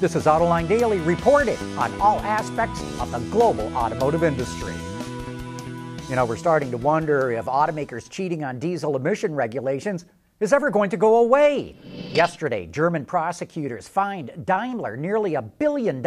This is AutoLine Daily reporting on all aspects of the global automotive industry. You know, we're starting to wonder if automakers cheating on diesel emission regulations is ever going to go away. Yesterday, German prosecutors fined Daimler nearly $1 billion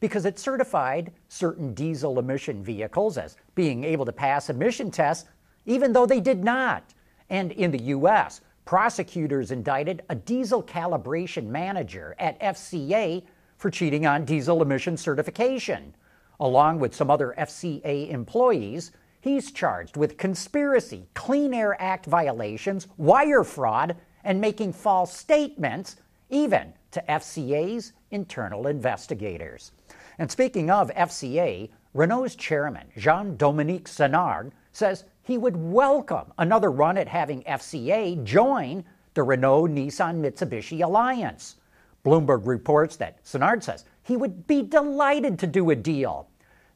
because it certified certain diesel emission vehicles as being able to pass emission tests even though they did not. And in the U.S., prosecutors indicted a diesel calibration manager at FCA for cheating on diesel emission certification. Along with some other FCA employees, he's charged with conspiracy, Clean Air Act violations, wire fraud, and making false statements, even to FCA's internal investigators. And speaking of FCA, Renault's chairman, Jean-Dominique Senard, says he would welcome another run at having FCA join the Renault-Nissan-Mitsubishi alliance. Bloomberg reports that Senard says he would be delighted to do a deal.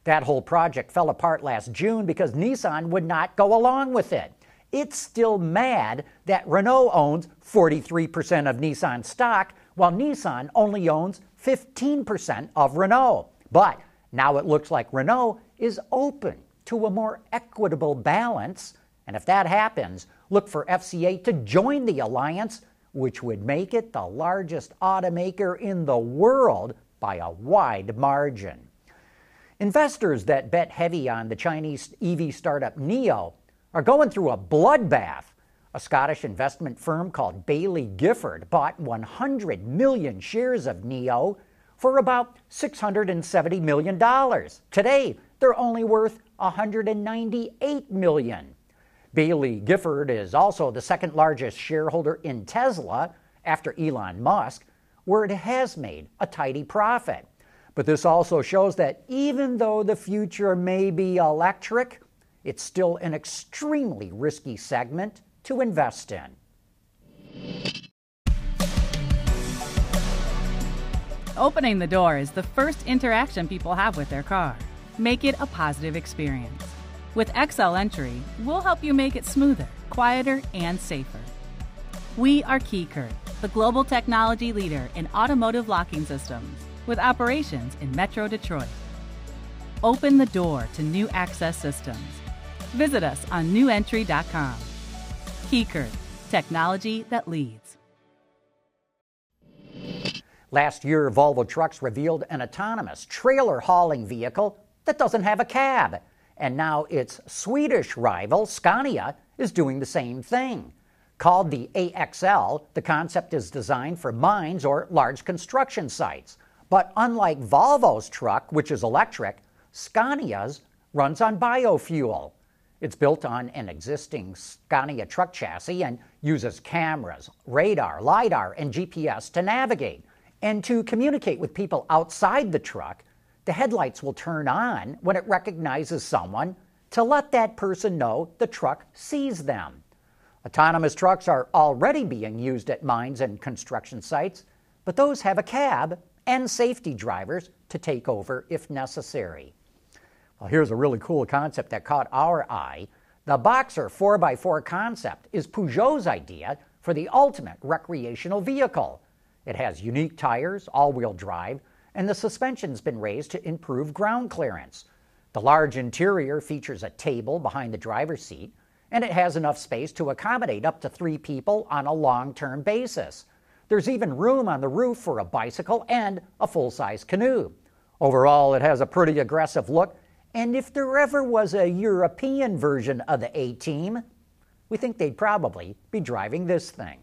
That whole project fell apart last June because Nissan would not go along with it. It's still mad that Renault owns 43% of Nissan stock, while Nissan only owns 15% of Renault. But now it looks like Renault is open to a more equitable balance, and if that happens, look for FCA to join the alliance, which would make it the largest automaker in the world by a wide margin. Investors that bet heavy on the Chinese EV startup NIO are going through a bloodbath. A Scottish investment firm called Bailey Gifford bought 100 million shares of NIO for about $670 million. Today, they're only worth $198 million. Bailey Gifford is also the second largest shareholder in Tesla after Elon Musk, where it has made a tidy profit. But this also shows that even though the future may be electric, it's still an extremely risky segment to invest in. Opening the door is the first interaction people have with their car. Make it a positive experience. With XL Entry, we'll help you make it smoother, quieter, and safer. We are Kikurt, the global technology leader in automotive locking systems, with operations in Metro Detroit. Open the door to new access systems. Visit us on newentry.com. Keycur, technology that leads. Last year, Volvo Trucks revealed an autonomous trailer-hauling vehicle that doesn't have a cab. And now its Swedish rival, Scania, is doing the same thing. Called the AXL, the concept is designed for mines or large construction sites. But unlike Volvo's truck, which is electric, Scania's runs on biofuel. It's built on an existing Scania truck chassis and uses cameras, radar, lidar, and GPS to navigate. And to communicate with people outside the truck, the headlights will turn on when it recognizes someone to let that person know the truck sees them. Autonomous trucks are already being used at mines and construction sites, but those have a cab and safety drivers to take over if necessary. Well, here's a really cool concept that caught our eye. The Boxer 4x4 concept is Peugeot's idea for the ultimate recreational vehicle. It has unique tires, all-wheel drive, and the suspension's been raised to improve ground clearance. The large interior features a table behind the driver's seat, and it has enough space to accommodate up to 3 people on a long-term basis. There's even room on the roof for a bicycle and a full-size canoe. Overall, it has a pretty aggressive look, and if there ever was a European version of the A-Team, we think they'd probably be driving this thing.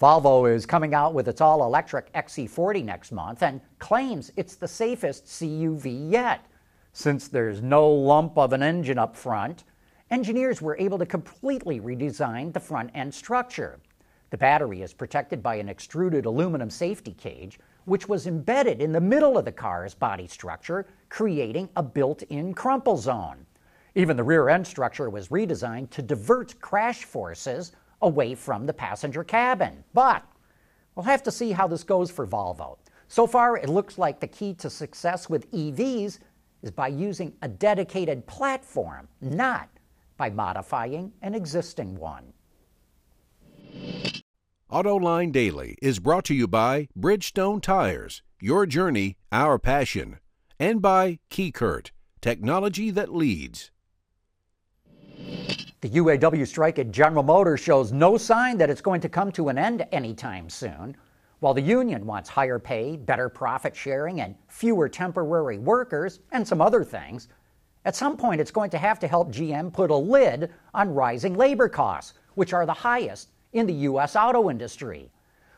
Volvo is coming out with its all-electric XC40 next month and claims it's the safest CUV yet. Since there's no lump of an engine up front, engineers were able to completely redesign the front-end structure. The battery is protected by an extruded aluminum safety cage, which was embedded in the middle of the car's body structure, creating a built-in crumple zone. Even the rear-end structure was redesigned to divert crash forces away from the passenger cabin. But we'll have to see how this goes for Volvo. So far, it looks like the key to success with EVs is by using a dedicated platform, not by modifying an existing one. AutoLine Daily is brought to you by Bridgestone Tires, your journey, our passion, and by Kikurt, technology that leads. The UAW strike at General Motors shows no sign that it's going to come to an end anytime soon. While the union wants higher pay, better profit sharing, and fewer temporary workers, and some other things, at some point it's going to help GM put a lid on rising labor costs, which are the highest in the U.S. auto industry.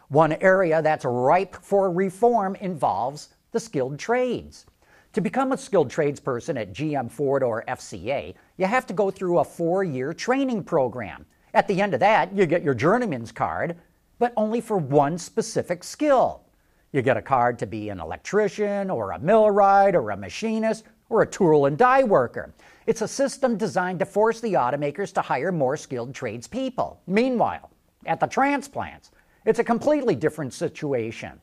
One area that's ripe for reform involves the skilled trades. To become a skilled tradesperson at GM, Ford, or FCA, you have to go through a 4-year training program. At the end of that, you get your journeyman's card, but only for one specific skill. You get a card to be an electrician, or a millwright, or a machinist, or a tool and die worker. It's a system designed to force the automakers to hire more skilled tradespeople. Meanwhile, at the transplants, it's a completely different situation.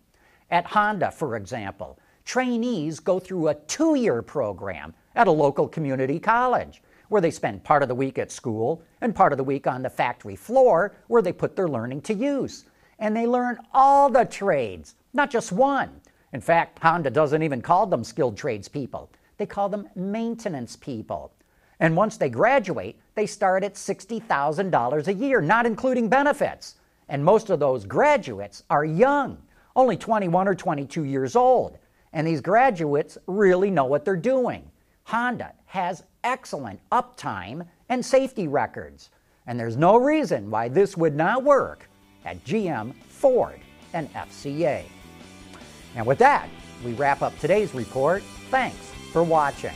At Honda, for example, trainees go through a 2-year program at a local community college, where they spend part of the week at school and part of the week on the factory floor, where they put their learning to use. And they learn all the trades, not just one. In fact, Honda doesn't even call them skilled tradespeople. They call them maintenance people. And once they graduate, they start at $60,000 a year, not including benefits. And most of those graduates are young, only 21 or 22 years old. And these graduates really know what they're doing. Honda has excellent uptime and safety records. And there's no reason why this would not work at GM, Ford, and FCA. And with that, we wrap up today's report. Thanks for watching.